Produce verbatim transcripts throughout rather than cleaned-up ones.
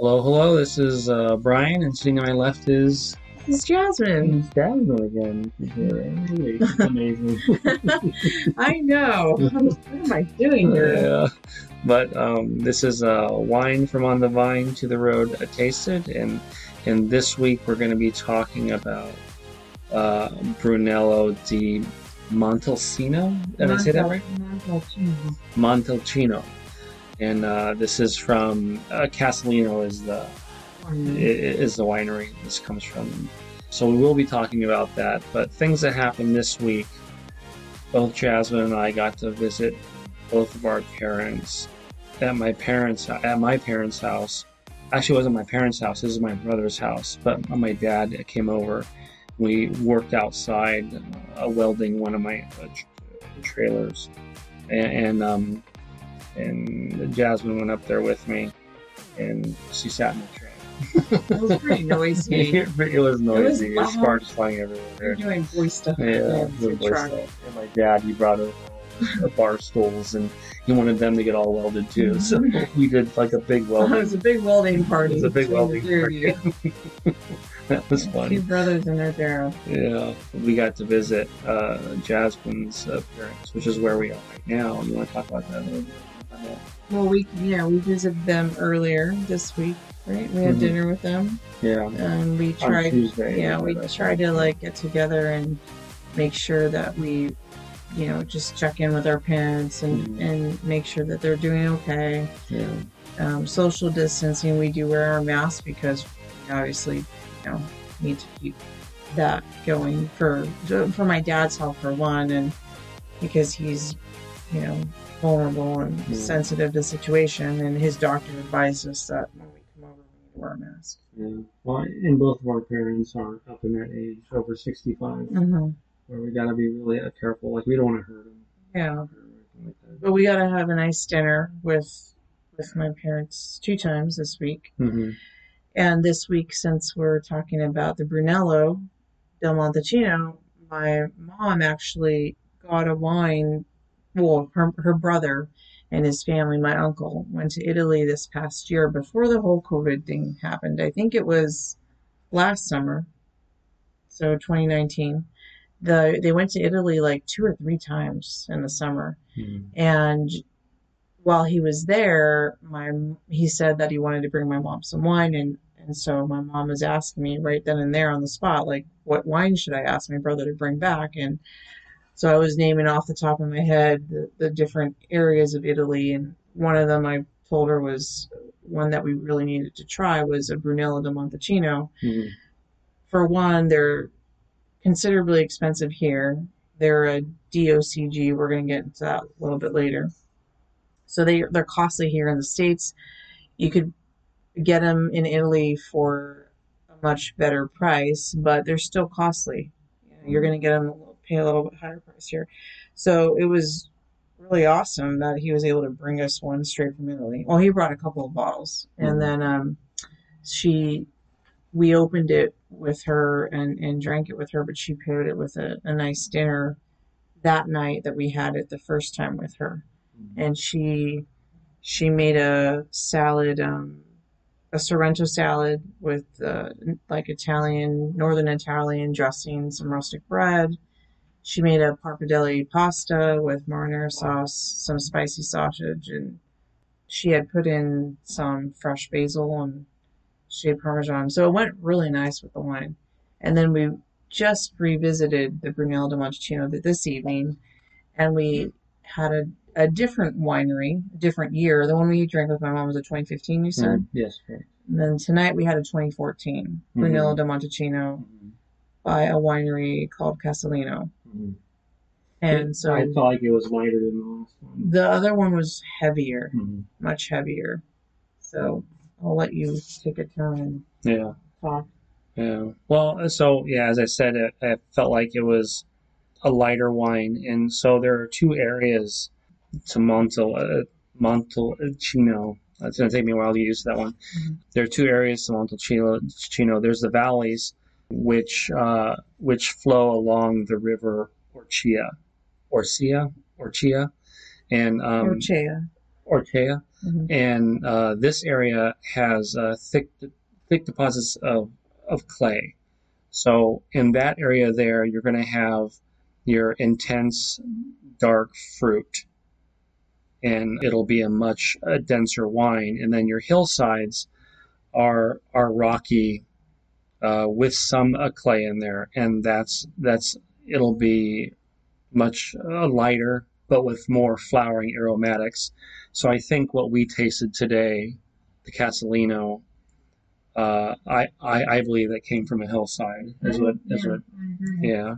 Hello, hello, this is uh, Brian, and sitting on my left is... It's Jasmine. It's Jasmine again. It's amazing. I know. What am I doing here? Uh, yeah. But um, this is uh, Wine from On the Vine to the Road Tasted, and, and this week we're going to be talking about uh, Brunello di Montalcino. Did Montal I say that right? Montalcino. Montalcino. And uh, this is from uh, Castellino is the is the winery this comes from. So we will be talking about that. But things that happened this week, both Jasmine and I got to visit both of our parents at my parents at my parents' house. Actually, it wasn't my parents' house. This is my brother's house. But my dad came over. We worked outside, uh, welding one of my uh, tra- trailers, and. and um, And Jasmine went up there with me, and she sat in the train. It was pretty noisy. it, it was noisy. It was sparks flying everywhere. You're doing voice stuff. Yeah, doing voice stuff. And my dad, he brought over a bar stools, and he wanted them to get all welded too. So we did like a big welding. It was a big welding party. It was a big welding party. That was fun. Two brothers and their barrel. Yeah, we got to visit uh, Jasmine's uh, parents, which is where we are right now. You want to talk about that a little bit? Well, we yeah we visited them earlier this week, right? We had mm-hmm. dinner with them. Yeah. And we tried. On Tuesday, yeah, we tried to like get together and make sure that we, you know, just check in with our parents and, mm-hmm. and make sure that they're doing okay. Yeah. Um, social distancing, we do wear our masks because we obviously, you know, need to keep that going for for my dad's health for one, and because he's, you know, vulnerable and mm. sensitive to the situation, and his doctor advised us that when we come over, we need to wear a mask. Yeah, well, and both of our parents are up in that age, over sixty-five, mm-hmm. where we got to be really careful. Like, we don't want to hurt them. Yeah, like but we got to have a nice dinner with with my parents two times this week. Mm-hmm. And this week, since we're talking about the Brunello del Montalcino, my mom actually got a wine. Well, her, her brother and his family, my uncle, went to Italy this past year before the whole COVID thing happened. I think it was last summer, so twenty nineteen. The, they went to Italy like two or three times in the summer. Mm-hmm. And while he was there, my he said that he wanted to bring my mom some wine. And, and so my mom was asking me right then and there on the spot, like, what wine should I ask my brother to bring back? And so I was naming off the top of my head the, the different areas of Italy, and one of them I told her was one that we really needed to try was a Brunello di Montalcino. Mm-hmm. For one, they're considerably expensive here. They're a D O C G. We're going to get into that a little bit later. So they, they're costly here in the States. You could get them in Italy for a much better price, but they're still costly. You're going to get them a little bit higher price here. So it was really awesome that he was able to bring us one straight from Italy. Well, he brought a couple of bottles, and mm-hmm. then um, she, we opened it with her and, and drank it with her, but she paired it with a, a nice dinner that night that we had it the first time with her. Mm-hmm. And she, she made a salad, um, a Sorrento salad with uh, like Italian, Northern Italian dressing, some rustic bread. She made a pappardelle pasta with marinara sauce, some spicy sausage, and she had put in some fresh basil and she had Parmesan. So it went really nice with the wine. And then we just revisited the Brunello di Montalcino this evening, and we had a, a different winery, a different year. The one we drank with my mom was a twenty fifteen, you said? Mm, yes. Sure. And then tonight we had a twenty fourteen mm-hmm. Brunello di Montalcino mm-hmm. by a winery called Castellino. Mm-hmm. And so I felt like it was lighter than the last one. The other one was heavier, mm-hmm. much heavier. So I'll let you take a turn and yeah. talk. Yeah. Well, so yeah, as I said, it, it felt like it was a lighter wine, and so there are two areas to Montal uh, Montalcino. It's going to take me a while to use that one. Mm-hmm. There are two areas to Montalcino. There's the valleys, which uh, which flow along the river Orcia, Orcia, Orcia, and um, Orcia, Orcia, Mm-hmm. And uh, this area has uh, thick thick deposits of, of clay. So in that area there, you're going to have your intense dark fruit, and it'll be a much uh, denser wine. And then your hillsides are are rocky uh, with some uh, clay in there, and that's that's it'll be much uh, lighter, but with more flowering aromatics. So I think what we tasted today, the Castellino, uh, I, I I believe that came from a hillside. Is what is what yeah,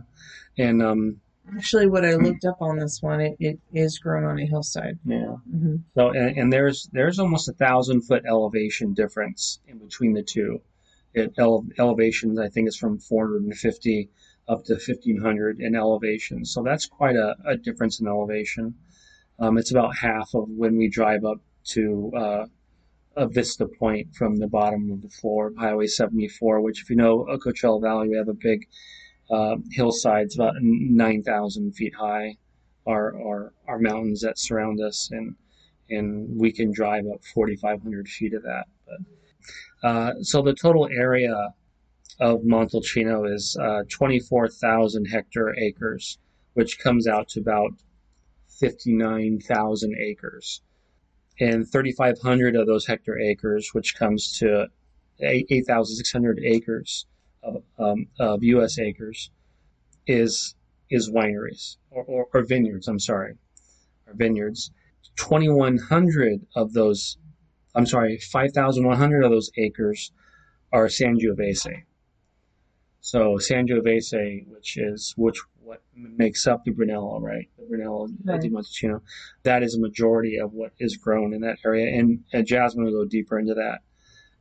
and um. Actually, what I looked up on this one, it, it is grown on a hillside. Yeah. Mm-hmm. So, and, and there's there's almost a thousand foot elevation difference in between the two. It ele- elevations, I think, is from four hundred fifty up to fifteen hundred in elevation. So that's quite a, a difference in elevation. Um, it's about half of when we drive up to uh, a vista point from the bottom of the floor of Highway seventy-four, which, if you know, Coachella Valley, we have a big Uh, hillsides about nine thousand feet high are, are are mountains that surround us, and and we can drive up forty-five hundred feet of that. But, uh, so the total area of Montalcino is uh, twenty-four thousand hectare acres, which comes out to about fifty-nine thousand acres, and thirty-five hundred of those hectare acres, which comes to eight thousand six hundred acres Of, um, of U S acres, is is wineries or, or, or vineyards. I'm sorry, or vineyards. twenty-one hundred of those, I'm sorry, five thousand one hundred of those acres are Sangiovese. So Sangiovese, which is which what makes up the Brunello, right? The Brunello right. di Montalcino. That is a majority of what is grown in that area, and uh, Jasmine will go deeper into that.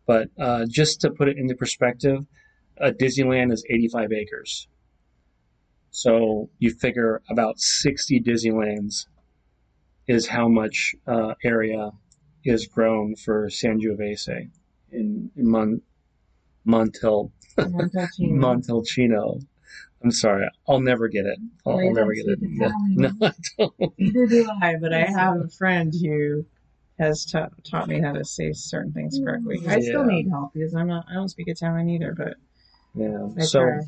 But uh, just to put it into perspective, a Disneyland is eighty-five acres. So you figure about sixty Disneylands is how much uh, area is grown for Sangiovese in, in Mon- Montel- Montalcino. Montalcino. I'm sorry. I'll never get it. I'll, I'll never get it. No, no, I don't. Neither do I, but I have a friend who has ta- taught me how to say certain things correctly. I yeah. still need help because I'm not, I don't speak Italian either, but yeah, so try.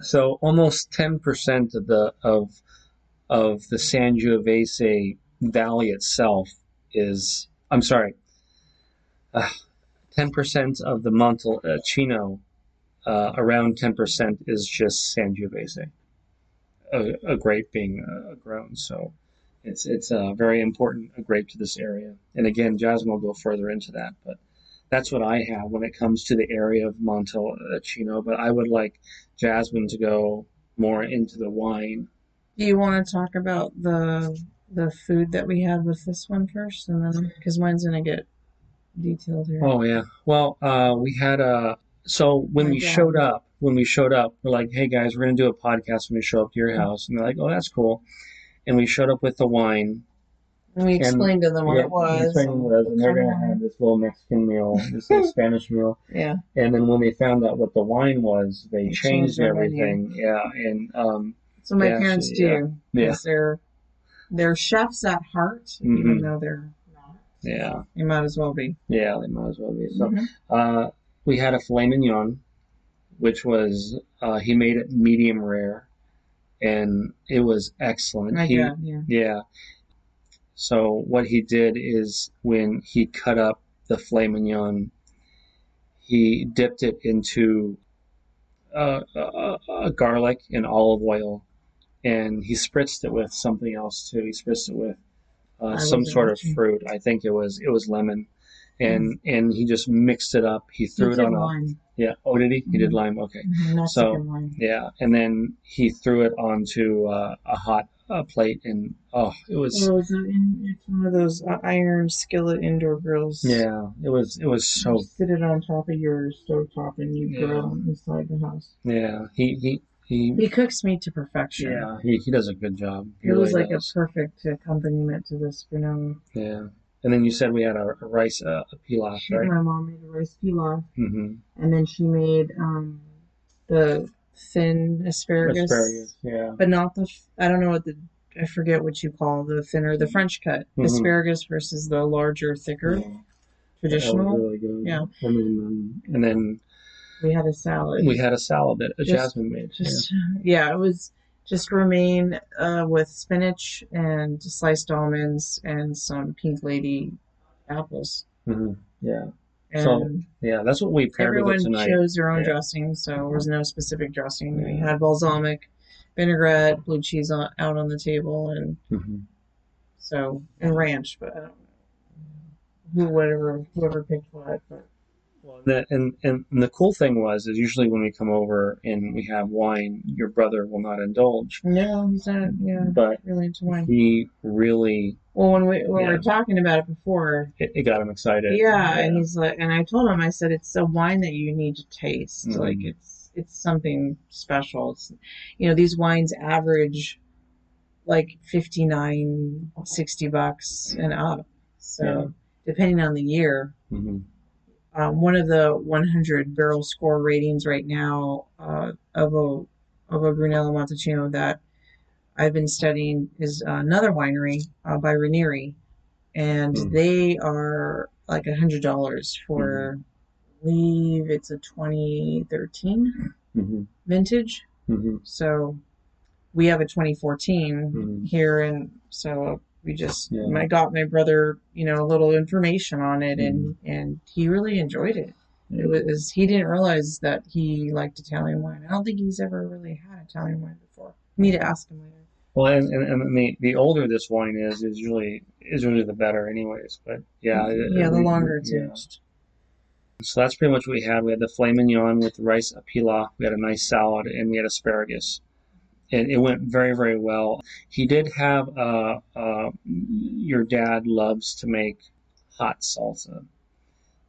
so almost ten percent of the of of the Sangiovese Valley itself is. I'm sorry, uh, ten percent of the Montalcino, uh, around ten percent is just Sangiovese, a, a grape being uh, grown. So it's it's a very important a grape to this area. And again, Jasmine will go further into that, but that's what I have when it comes to the area of Montalcino, but I would like Jasmine to go more into the wine. Do you want to talk about the the food that we had with this one first, and then because mine's going to get detailed here? Oh yeah. Well, uh, we had a so when My we dad. showed up, when we showed up, we're like, "Hey guys, we're going to do a podcast when we show up to your house," and they're like, "Oh, that's cool." And we showed up with the wine. And we explained to them what yeah, it was. And, was, and they're going to have this little Mexican meal, this little Spanish meal. Yeah. And then when they found out what the wine was, they, they changed, changed everything. Menu. Yeah. And um, so my yeah, parents she, do. Yeah. yeah. They're, they're chefs at heart, mm-hmm. even though they're not. Yeah. They might as well be. Yeah, they might as well be. So mm-hmm. uh, we had a filet mignon, which was, uh, he made it medium rare. And it was excellent. My he, God, yeah. yeah. So what he did is when he cut up the filet mignon, he dipped it into uh, uh, uh, garlic and olive oil, and he spritzed it with something else too. He spritzed it with uh, some sort watching. of fruit. I think it was it was lemon, and mm-hmm. and he just mixed it up. He threw he it on lime. a yeah. Oh, did he? Mm-hmm. He did lime. Okay. Mm-hmm. So lime. yeah, and then he threw it onto uh, a hot. A plate, and oh, it was. It was in, it's one of those iron skillet indoor grills. Yeah, it was. It was so. You sit it on top of your stove top, and you yeah. grill inside the house. Yeah, he he he. He cooks meat to perfection. Yeah, he, he does a good job. He it really was like does. a perfect accompaniment to this granola. Yeah, and then you said we had a, a rice uh, a pilaf, she, right? My mom made a rice pilaf, mm-hmm. and then she made um the. thin asparagus, asparagus yeah. but not the, I don't know what the I forget what you call the thinner, the French cut mm-hmm. asparagus versus the larger, thicker, yeah. traditional. Really good. Yeah, I mean, um, and then we had a salad. We had a salad that just, Jasmine made. Just, yeah. yeah, it was just romaine uh, with spinach and sliced almonds and some Pink Lady apples. Mm-hmm. Yeah. And so yeah, that's what we paired with it tonight. Everyone chose their own yeah. dressing, so there was no specific dressing. Yeah. We had balsamic, vinaigrette, blue cheese on, out on the table, and mm-hmm. so and ranch, but I don't know who whatever whoever picked what. But. Well, that, and and the cool thing was is usually when we come over and we have wine, your brother will not indulge. No, he's not. Yeah, but really into wine. He really. Well, when we when yeah. we were talking about it before, it, it got him excited. Yeah, yeah, and he's like, and I told him, I said, it's a wine that you need to taste. Mm-hmm. Like it's it's something special. It's, you know, these wines average like fifty-nine, sixty bucks and up. So yeah. depending on the year. Mm-hmm. Um, one of the one hundred barrel score ratings right now uh, of a of a Brunello Montalcino that I've been studying is uh, another winery uh, by Ranieri, and mm. they are like one hundred dollars for, mm-hmm. I believe it's a twenty thirteen mm-hmm. vintage. Mm-hmm. So we have a twenty fourteen mm-hmm. here, and so. We just, yeah. I got my brother, you know, a little information on it, and, mm-hmm. and he really enjoyed it. Mm-hmm. It was, he didn't realize that he liked Italian wine. I don't think he's ever really had Italian wine before. I need to ask him later. Well, and, and, and the, the older this wine is, is usually, is usually the better anyways, but yeah. It, yeah, it, the longer it's aged. Yeah. So that's pretty much what we had. We had the filet mignon with rice a pilaf. We had a nice salad, and we had asparagus. And it went very, very well. He did have, uh, uh, your dad loves to make hot salsa.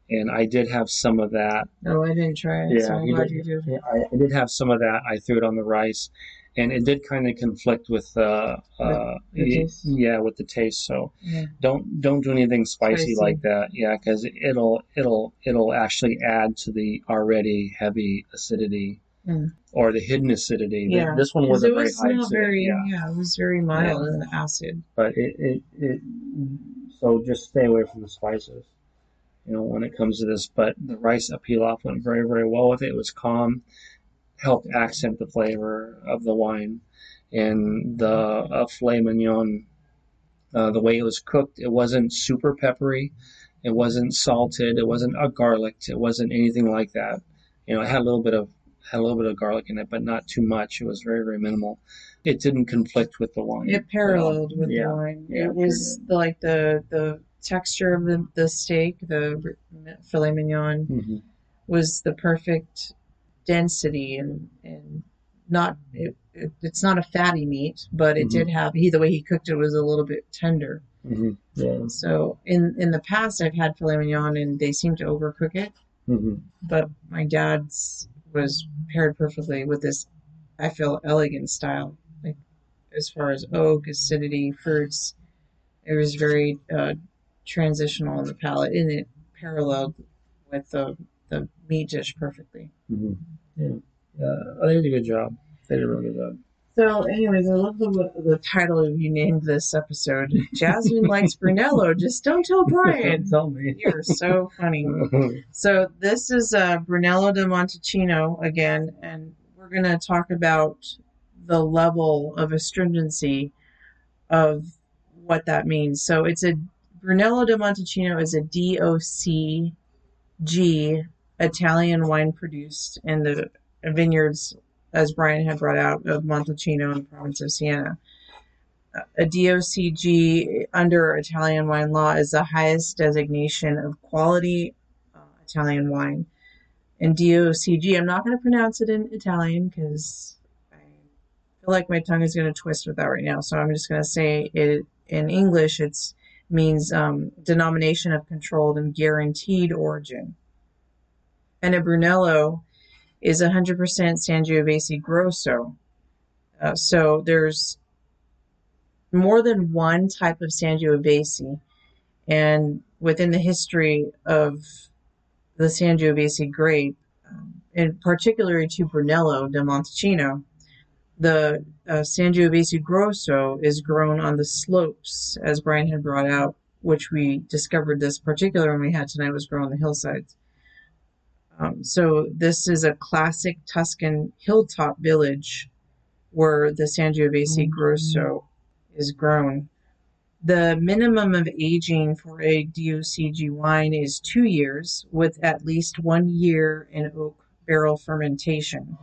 And I did have some of that. No, I didn't try it. Yeah, so I'm glad you did. Yeah, I, I did have some of that. I threw it on the rice. And it did kind of conflict with, uh, uh, the, the it, yeah, with the taste. So yeah. don't, don't do anything spicy, spicy. like that. Yeah. Cause it'll, it'll, it'll actually add to the already heavy acidity. Mm. Or the hidden acidity. Yeah. This one wasn't very high acidity. Yeah. yeah, it was very mild yeah. in the acid. But it, it, it, so just stay away from the spices, you know, when it comes to this. But the rice a pilaf went very, very well with it. It was calm, helped accent the flavor of the wine. And the uh, filet mignon, uh, the way it was cooked, it wasn't super peppery. It wasn't salted. It wasn't uh, garlicked. It wasn't anything like that. You know, it had a little bit of Had a little bit of garlic in it, but not too much. It was very, very minimal. It didn't conflict with the wine. It paralleled with yeah. the wine. Yeah, it was sure the, like the the texture of the, the steak, the filet mignon, mm-hmm. was the perfect density and and not it, it, it's not a fatty meat, but it mm-hmm. did have he the way he cooked it was a little bit tender. Mm-hmm. Yeah. So in in the past, I've had filet mignon and they seem to overcook it, mm-hmm. but my dad's was paired perfectly with this, I feel, elegant style. Like as far as oak, acidity, fruits, it was very uh, transitional in the palate, and it paralleled with the the meat dish perfectly. Mm-hmm. Yeah, uh, they did a good job. They did a really good job. So, anyways, I love the the title you named this episode. Jasmine likes Brunello. Just don't tell Brian. Don't tell me. You're so funny. So this is uh, Brunello di Montalcino again, and we're going to talk about the level of astringency of what that means. So it's a Brunello di Montalcino is a D O C G Italian wine produced in the vineyards, as Brian had brought out, of Montalcino in the province of Siena. A D O C G under Italian wine law is the highest designation of quality uh, Italian wine. And D O C G, I'm not going to pronounce it in Italian because I feel like my tongue is going to twist with that right now. So I'm just going to say it in English. It means um, denomination of controlled and guaranteed origin. And a Brunello is one hundred percent Sangiovese Grosso. Uh, so there's more than one type of Sangiovese. And within the history of the Sangiovese grape, um, and particularly to Brunello di Montalcino, The uh, Sangiovese Grosso is grown on the slopes, as Brian had brought out, which we discovered this particular one we had tonight was grown on the hillsides. Um, so this is a classic Tuscan hilltop village where the Sangiovese mm-hmm. Grosso is grown. The minimum of aging for a D O C G wine is two years with at least one year in oak barrel fermentation.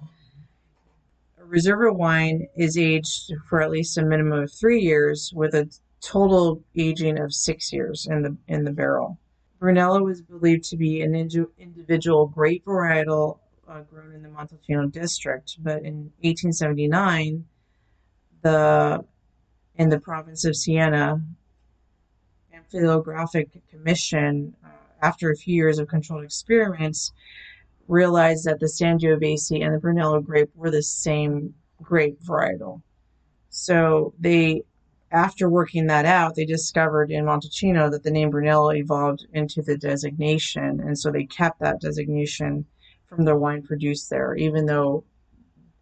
A Reserva wine is aged for at least a minimum of three years with a total aging of six years in the, in the barrel. Brunello is believed to be an individual grape varietal uh, grown in the Montalcino district, but in eighteen seventy-nine, the in the province of Siena, Amphilographic Commission, uh, after a few years of controlled experiments, realized that the Sangiovese and the Brunello grape were the same grape varietal. So they After working that out, they discovered in Montalcino that the name Brunello evolved into the designation, and so they kept that designation from the wine produced there, even though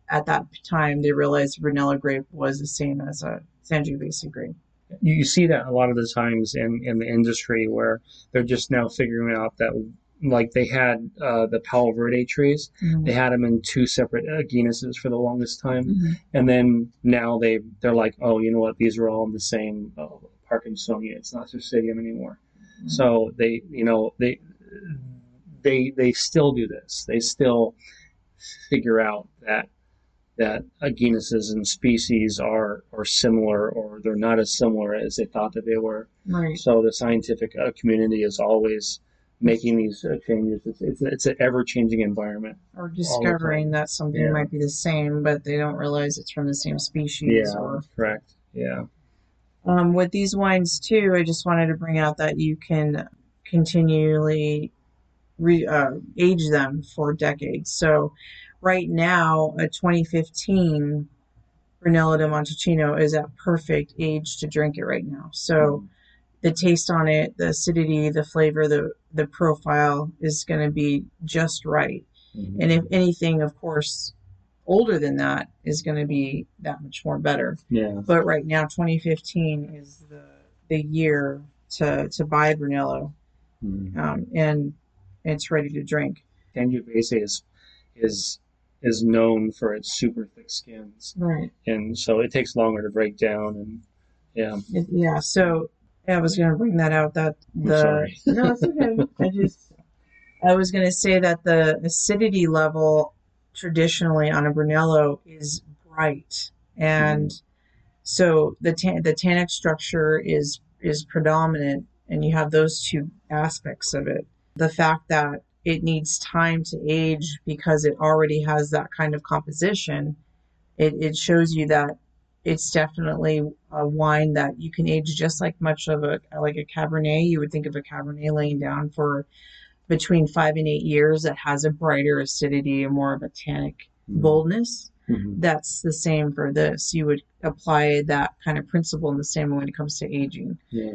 at that time they realized Brunello grape was the same as a Sangiovese grape. You see that a lot of the times in, in the industry where they're just now figuring out that, like they had uh, the Palo Verde trees, mm-hmm. they had them in two separate uh, genuses for the longest time. Mm-hmm. And then now they, they're like, oh, you know what? These are all in the same uh, Parkinsonia. It's not Ceratidium anymore. Mm-hmm. So they, you know, they, they, they still do this. They still figure out that, that uh, genuses and species are, are similar, or they're not as similar as they thought that they were. Right. So the scientific uh, community is always making these uh, changes. It's, it's it's an ever-changing environment. Or discovering that something yeah. might be the same, but they don't realize it's from the same species. Yeah, or... correct. Yeah. Um, with these wines, too, I just wanted to bring out that you can continually re, uh, age them for decades. So right now, a twenty fifteen Brunello di Montalcino is at perfect age to drink it right now. So... Mm-hmm. The taste on it, the acidity, the flavor, the, the profile is going to be just right. Mm-hmm. And if anything, of course, older than that is going to be that much more better. Yeah. But right now, twenty fifteen is the the year to, to buy Brunello. Mm-hmm. Um, and it's ready to drink. Sangiovese is, is, is known for its super thick skins. Right. And so it takes longer to break down. And yeah. It, yeah. So... Yeah, I was going to bring that out. That the no, it's okay. I just I was going to say that the acidity level traditionally on a Brunello is bright, and mm. so the ta- the tannic structure is is predominant, and you have those two aspects of it. The fact that it needs time to age because it already has that kind of composition, it it shows you that. It's definitely a wine that you can age just like much of a like a Cabernet. You would think of a Cabernet laying down for between five and eight years. That has a brighter acidity and more of a tannic mm-hmm. boldness. Mm-hmm. That's the same for this. You would apply that kind of principle in the same way when it comes to aging. Yeah.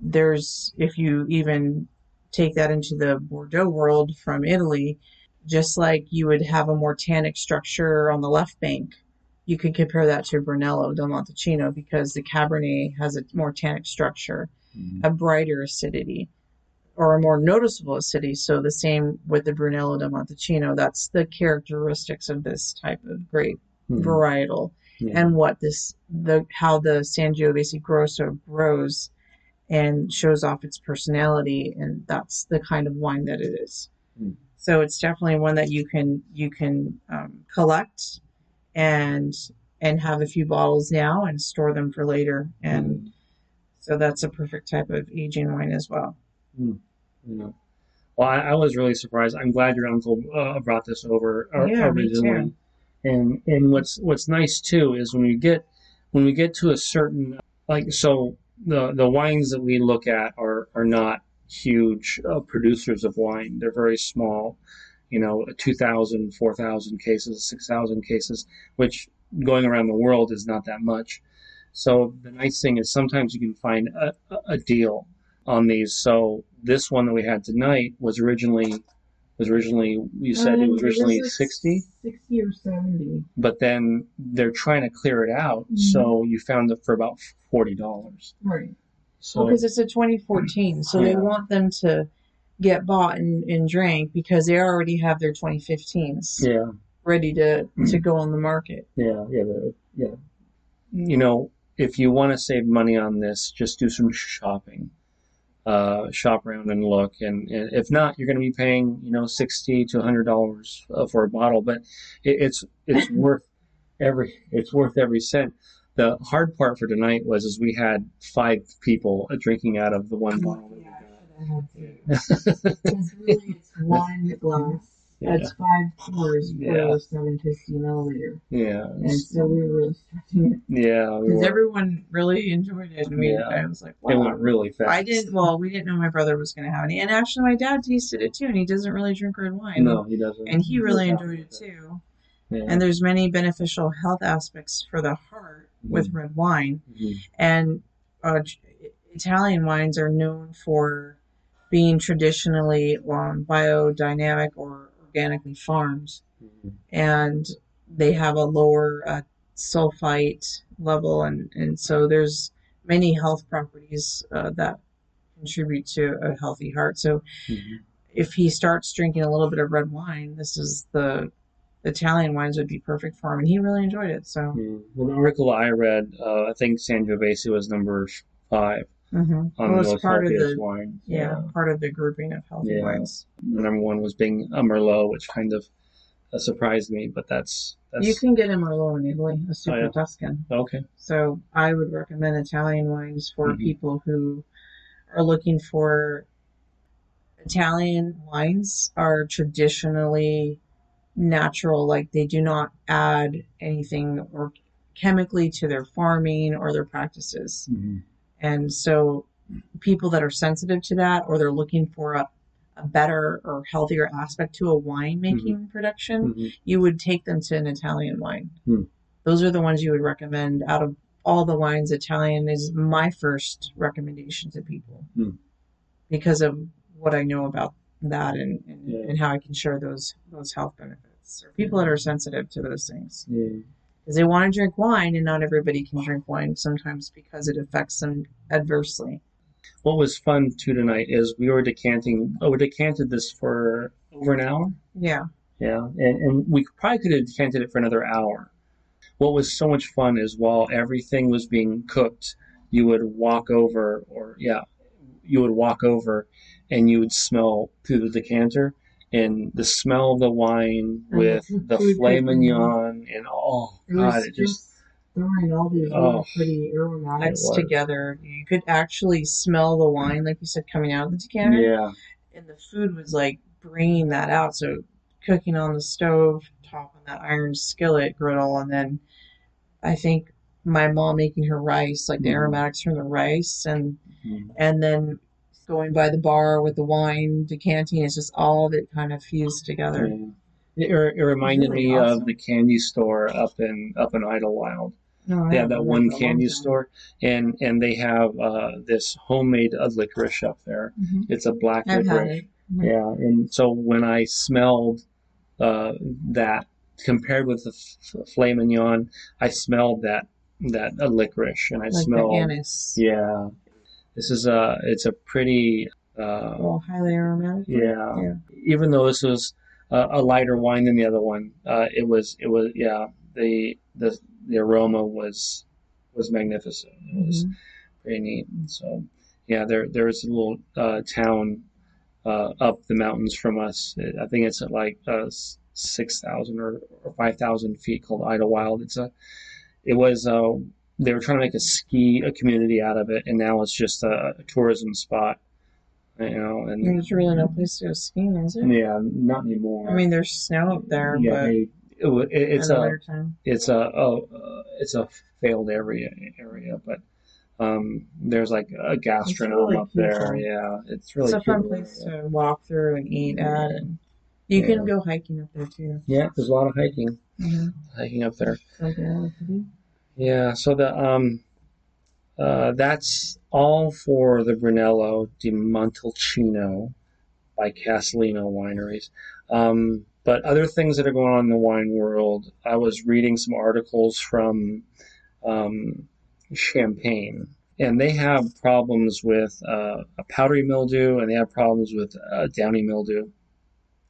There's, if you even take that into the Bordeaux world from Italy, just like you would have a more tannic structure on the left bank, you can compare that to Brunello di Montalcino because the Cabernet has a more tannic structure, mm-hmm. a brighter acidity, or a more noticeable acidity. So the same with the Brunello di Montalcino. That's the characteristics of this type of grape mm-hmm. varietal, yeah. and what this the how the Sangiovese Grosso grows and shows off its personality, and that's the kind of wine that it is. Mm-hmm. So it's definitely one that you can you can um, collect. and and have a few bottles now and store them for later. And mm-hmm. so that's a perfect type of aging wine as well. Mm. Yeah. Well, I, I was really surprised. I'm glad your uncle uh, brought this over uh, yeah, originally. And and what's what's nice too is when we get when we get to a certain, like, so the the wines that we look at are are not huge uh, producers of wine. They're very small. You know, two thousand, four thousand cases, six thousand cases, which going around the world is not that much. So the nice thing is sometimes you can find a, a deal on these. So this one that we had tonight was originally was originally, you said um, it was originally it was like sixty? sixty or seventy. But then they're trying to clear it out, mm-hmm. so you found it for about forty dollars. Right. So, because well, it's a twenty fourteen, so yeah. they want them to get bought and, and drank because they already have their twenty fifteens yeah. ready to, to go on the market. Yeah, yeah, yeah. You know, if you want to save money on this, just do some shopping. Uh, shop around and look, and, and if not, you're going to be paying, you know, sixty to a hundred dollars uh, for a bottle, but it, it's it's worth every it's worth every cent. The hard part for tonight was is we had five people drinking out of the one bottle. Yeah, I should have had to. Because really, it's one glass. Yeah. That's five pours for yeah. seven hundred fifty milliliter. Yeah. And so we were really stretching it. Yeah. Because we everyone really enjoyed it. And we, yeah. I was like, wow. It went really fast. I didn't, well, we didn't know my brother was going to have any. And actually, my dad tasted it too, and he doesn't really drink red wine. No, he doesn't. And he really enjoyed it too. Yeah. And there's many beneficial health aspects for the heart mm-hmm. with red wine. Mm-hmm. And uh, Italian wines are known for being traditionally um, biodynamic or organically farmed, mm-hmm. and they have a lower uh, sulfite level, and, and so there's many health properties uh, that contribute to a healthy heart. So mm-hmm. if he starts drinking a little bit of red wine, this is the Italian wines would be perfect for him, and he really enjoyed it. So yeah. Well, an article I read, uh, I think Sangiovese was number five. Mm-hmm. On well, the part of the wine. Yeah, yeah, part of the grouping of healthy yeah. wines. The number one was being a Merlot, which kind of uh, surprised me, but that's, that's... You can get a Merlot in Italy, a super oh, yeah. Tuscan. Okay. So I would recommend Italian wines for mm-hmm. people who are looking for... Italian wines are traditionally natural, like they do not add anything or chemically to their farming or their practices. Mm-hmm. And so people that are sensitive to that, or they're looking for a, a better or healthier aspect to a winemaking mm-hmm. production, mm-hmm. you would take them to an Italian wine. Mm. Those are the ones you would recommend. Out of all the wines, Italian is my first recommendation to people mm. because of what I know about that and, and, yeah. and how I can share those those health benefits. Or people yeah. that are sensitive to those things. Yeah. Because they want to drink wine, and not everybody can drink wine sometimes because it affects them adversely. What was fun too tonight is we were decanting. Oh, we decanted this for over an hour. Yeah. Yeah, and, and we probably could have decanted it for another hour. What was so much fun is while everything was being cooked, you would walk over, or yeah, you would walk over, and you would smell through the decanter, and the smell of the wine with the filet mignon and oh god, it just throwing all these oh, pretty aromatics together. You could actually smell the wine, like you said, coming out of the decanter. Yeah, and the food was like bringing that out. So cooking on the stove top on that iron skillet griddle, and then I think my mom making her rice, like mm-hmm. the aromatics from the rice, and mm-hmm. and then going by the bar with the wine, decanting, it's just all of it kind of fused together. Yeah. It, it reminded it really me awesome. Of the candy store up in up in Idyllwild. Oh, they have that one candy store, and, and they have uh, this homemade licorice up there. Mm-hmm. It's a black I've licorice. Mm-hmm. Yeah, and so when I smelled uh, that, compared with the f- filet mignon, I smelled that that uh, licorice, and I like smelled the anise. Yeah. This is a, it's a pretty... Uh, well, highly aromatic. Yeah. yeah. Even though this was a, a lighter wine than the other one, uh, it was, it was, yeah, the the the aroma was was magnificent. It was mm-hmm. pretty neat. So, yeah, there there is a little uh, town uh, up the mountains from us. I think it's at like uh, six thousand or, or five thousand feet called Idyllwild. It's a, it was... Uh, They were trying to make a ski a community out of it, and now it's just a, a tourism spot, you know. And there's really no place to go skiing, is it? Yeah, not anymore. I mean, there's snow up there, yeah, but it, it, it's, a, it's a oh, uh, it's a failed area area, but um, there's like a gastronome really up there. Yeah, it's really it's a fun place area. To walk through and eat yeah. at, and you yeah. can go hiking up there too. Yeah, there's a lot of hiking, mm-hmm. hiking up there. Okay. Yeah, so the um, uh, that's all for the Brunello di Montalcino. by Castellino wineries. Um, but other things that are going on in the wine world, I was reading some articles from um, Champagne, and they have problems with uh, a powdery mildew, and they have problems with uh, downy mildew.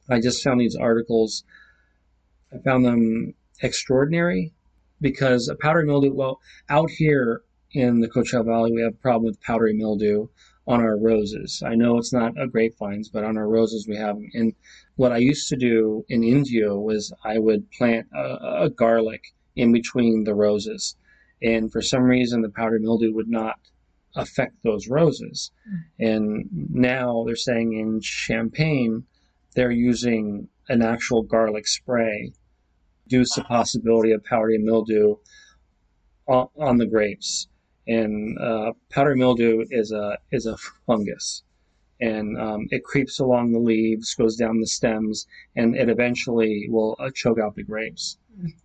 I just found these articles. I found them extraordinary because a powdery mildew, well, out here in the Coachella Valley, we have a problem with powdery mildew on our roses. I know it's not a grapevines, but on our roses we have them. And what I used to do in Indio was I would plant a, a garlic in between the roses. And for some reason, the powdery mildew would not affect those roses. And now they're saying in Champagne, they're using an actual garlic spray due to the possibility of powdery mildew on, on the grapes. And uh, powdery mildew is a is a fungus, and um, it creeps along the leaves, goes down the stems, and it eventually will uh, choke out the grapes.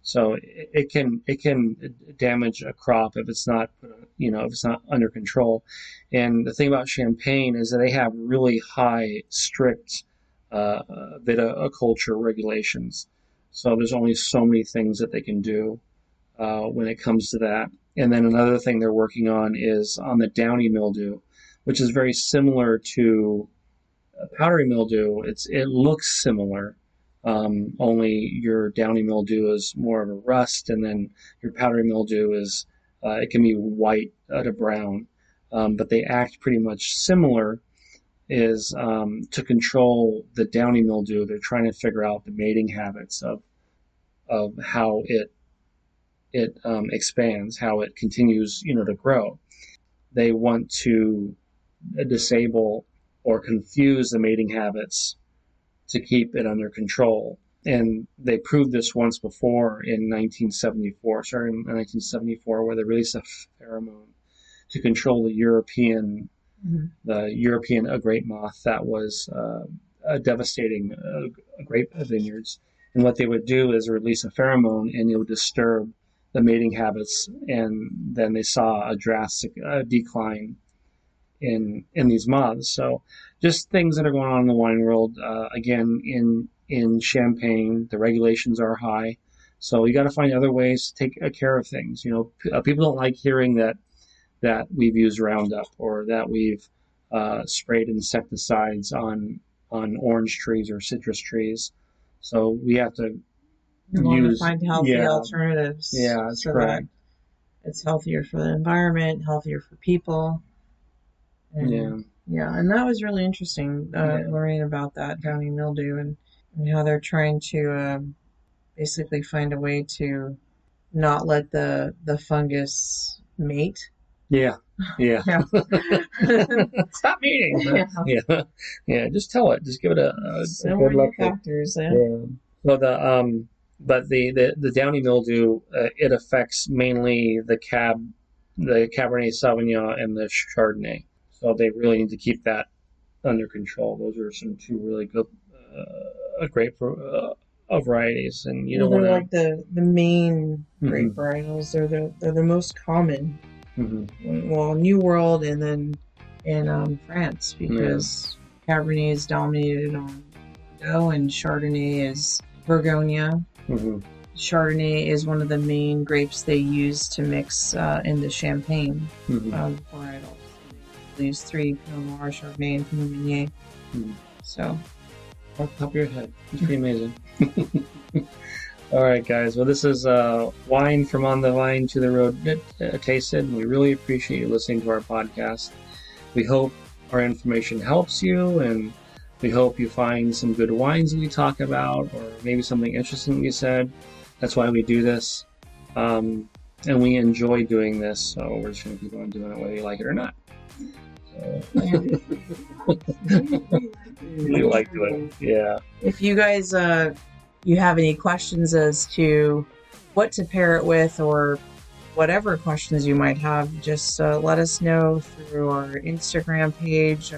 So it, it can it can damage a crop if it's not you know if it's not under control. And the thing about Champagne is that they have really high, strict uh, viticulture regulations. So there's only so many things that they can do uh, when it comes to that. And then another thing they're working on is on the downy mildew, which is very similar to powdery mildew. It's It looks similar, um, only your downy mildew is more of a rust, and then your powdery mildew is, uh, it can be white to brown. Um, but they act pretty much similar is um, to control the downy mildew. They're trying to figure out the mating habits of of how it it um, expands, how it continues, you know, to grow. They want to disable or confuse the mating habits to keep it under control. And they proved this once before in nineteen seventy-four, sorry, in nineteen seventy-four, where they released a pheromone to control the European, mm-hmm. the European uh, grape moth that was uh, uh, devastating uh, grape vineyards. And what they would do is release a pheromone, and it would disturb the mating habits, and then they saw a drastic uh, decline in in these moths. So just things that are going on in the wine world. Uh, again, in in Champagne, the regulations are high, so you got to find other ways to take care of things. You know, p- people don't like hearing that that we've used Roundup or that we've uh, sprayed insecticides on on orange trees or citrus trees. So we have to. You want to find healthy yeah, alternatives. Yeah, that's so correct. That it's healthier for the environment, healthier for people. And, yeah. Yeah, and that was really interesting, uh, yeah. Lorraine, about that downy mildew and, and how they're trying to uh, basically find a way to not let the, the fungus mate. Yeah, yeah. yeah. Stop eating. Yeah. yeah, yeah. Just tell it. Just give it a, a, so a good look. Factors, yeah. yeah. Well, the um. But the, the, the downy mildew, uh, it affects mainly the cab, the Cabernet Sauvignon and the Chardonnay. So they really need to keep that under control. Those are some two really good uh, grape uh, varieties, and you well, don't want to. They're wanna... like the, the main grape mm-hmm. varieties. They're the they're the most common. Mm-hmm. Well, New World and then in um, France, because yeah. Cabernet is dominated on Bordeaux, and Chardonnay is Borgogna. Mm-hmm. Chardonnay is one of the main grapes they use to mix uh, in the Champagne mm-hmm. um, varietals. They use three, Pinot Noir, Chardonnay, and Pinot Meunier. Mm-hmm. So, off the top of your head, it's pretty amazing. All right, guys. Well, this is uh, Wine from On the Vine to the Road uh, Tasted. We really appreciate you listening to our podcast. We hope our information helps you, and we hope you find some good wines that we talk about, or maybe something interesting we said. That's why we do this. Um, and we enjoy doing this, so we're just going to keep on doing it whether you like it or not. So. We like doing it, yeah. If you guys uh, you have any questions as to what to pair it with, or whatever questions you might have, just uh, let us know through our Instagram page.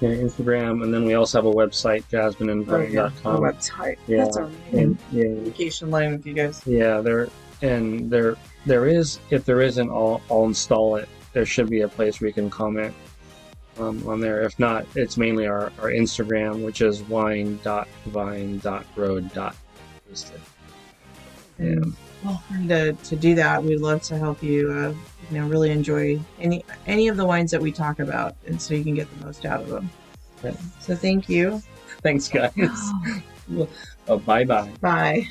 Yeah, Instagram, and then we also have a website, jasmine and brian dot com. Oh, yeah. Website. Yeah. That's our main communication yeah. line with you guys. Yeah, there and there there is, if there isn't, I'll, I'll install it. There should be a place where you can comment um, on there. If not, it's mainly our, our Instagram, which is wine dot vine dot road dot visited. And welcome to, to do that. We'd love to help you, uh, you know, really enjoy any any of the wines that we talk about, and so you can get the most out of them. Yeah. So thank you. Thanks, guys. Oh. Oh, bye-bye. Bye.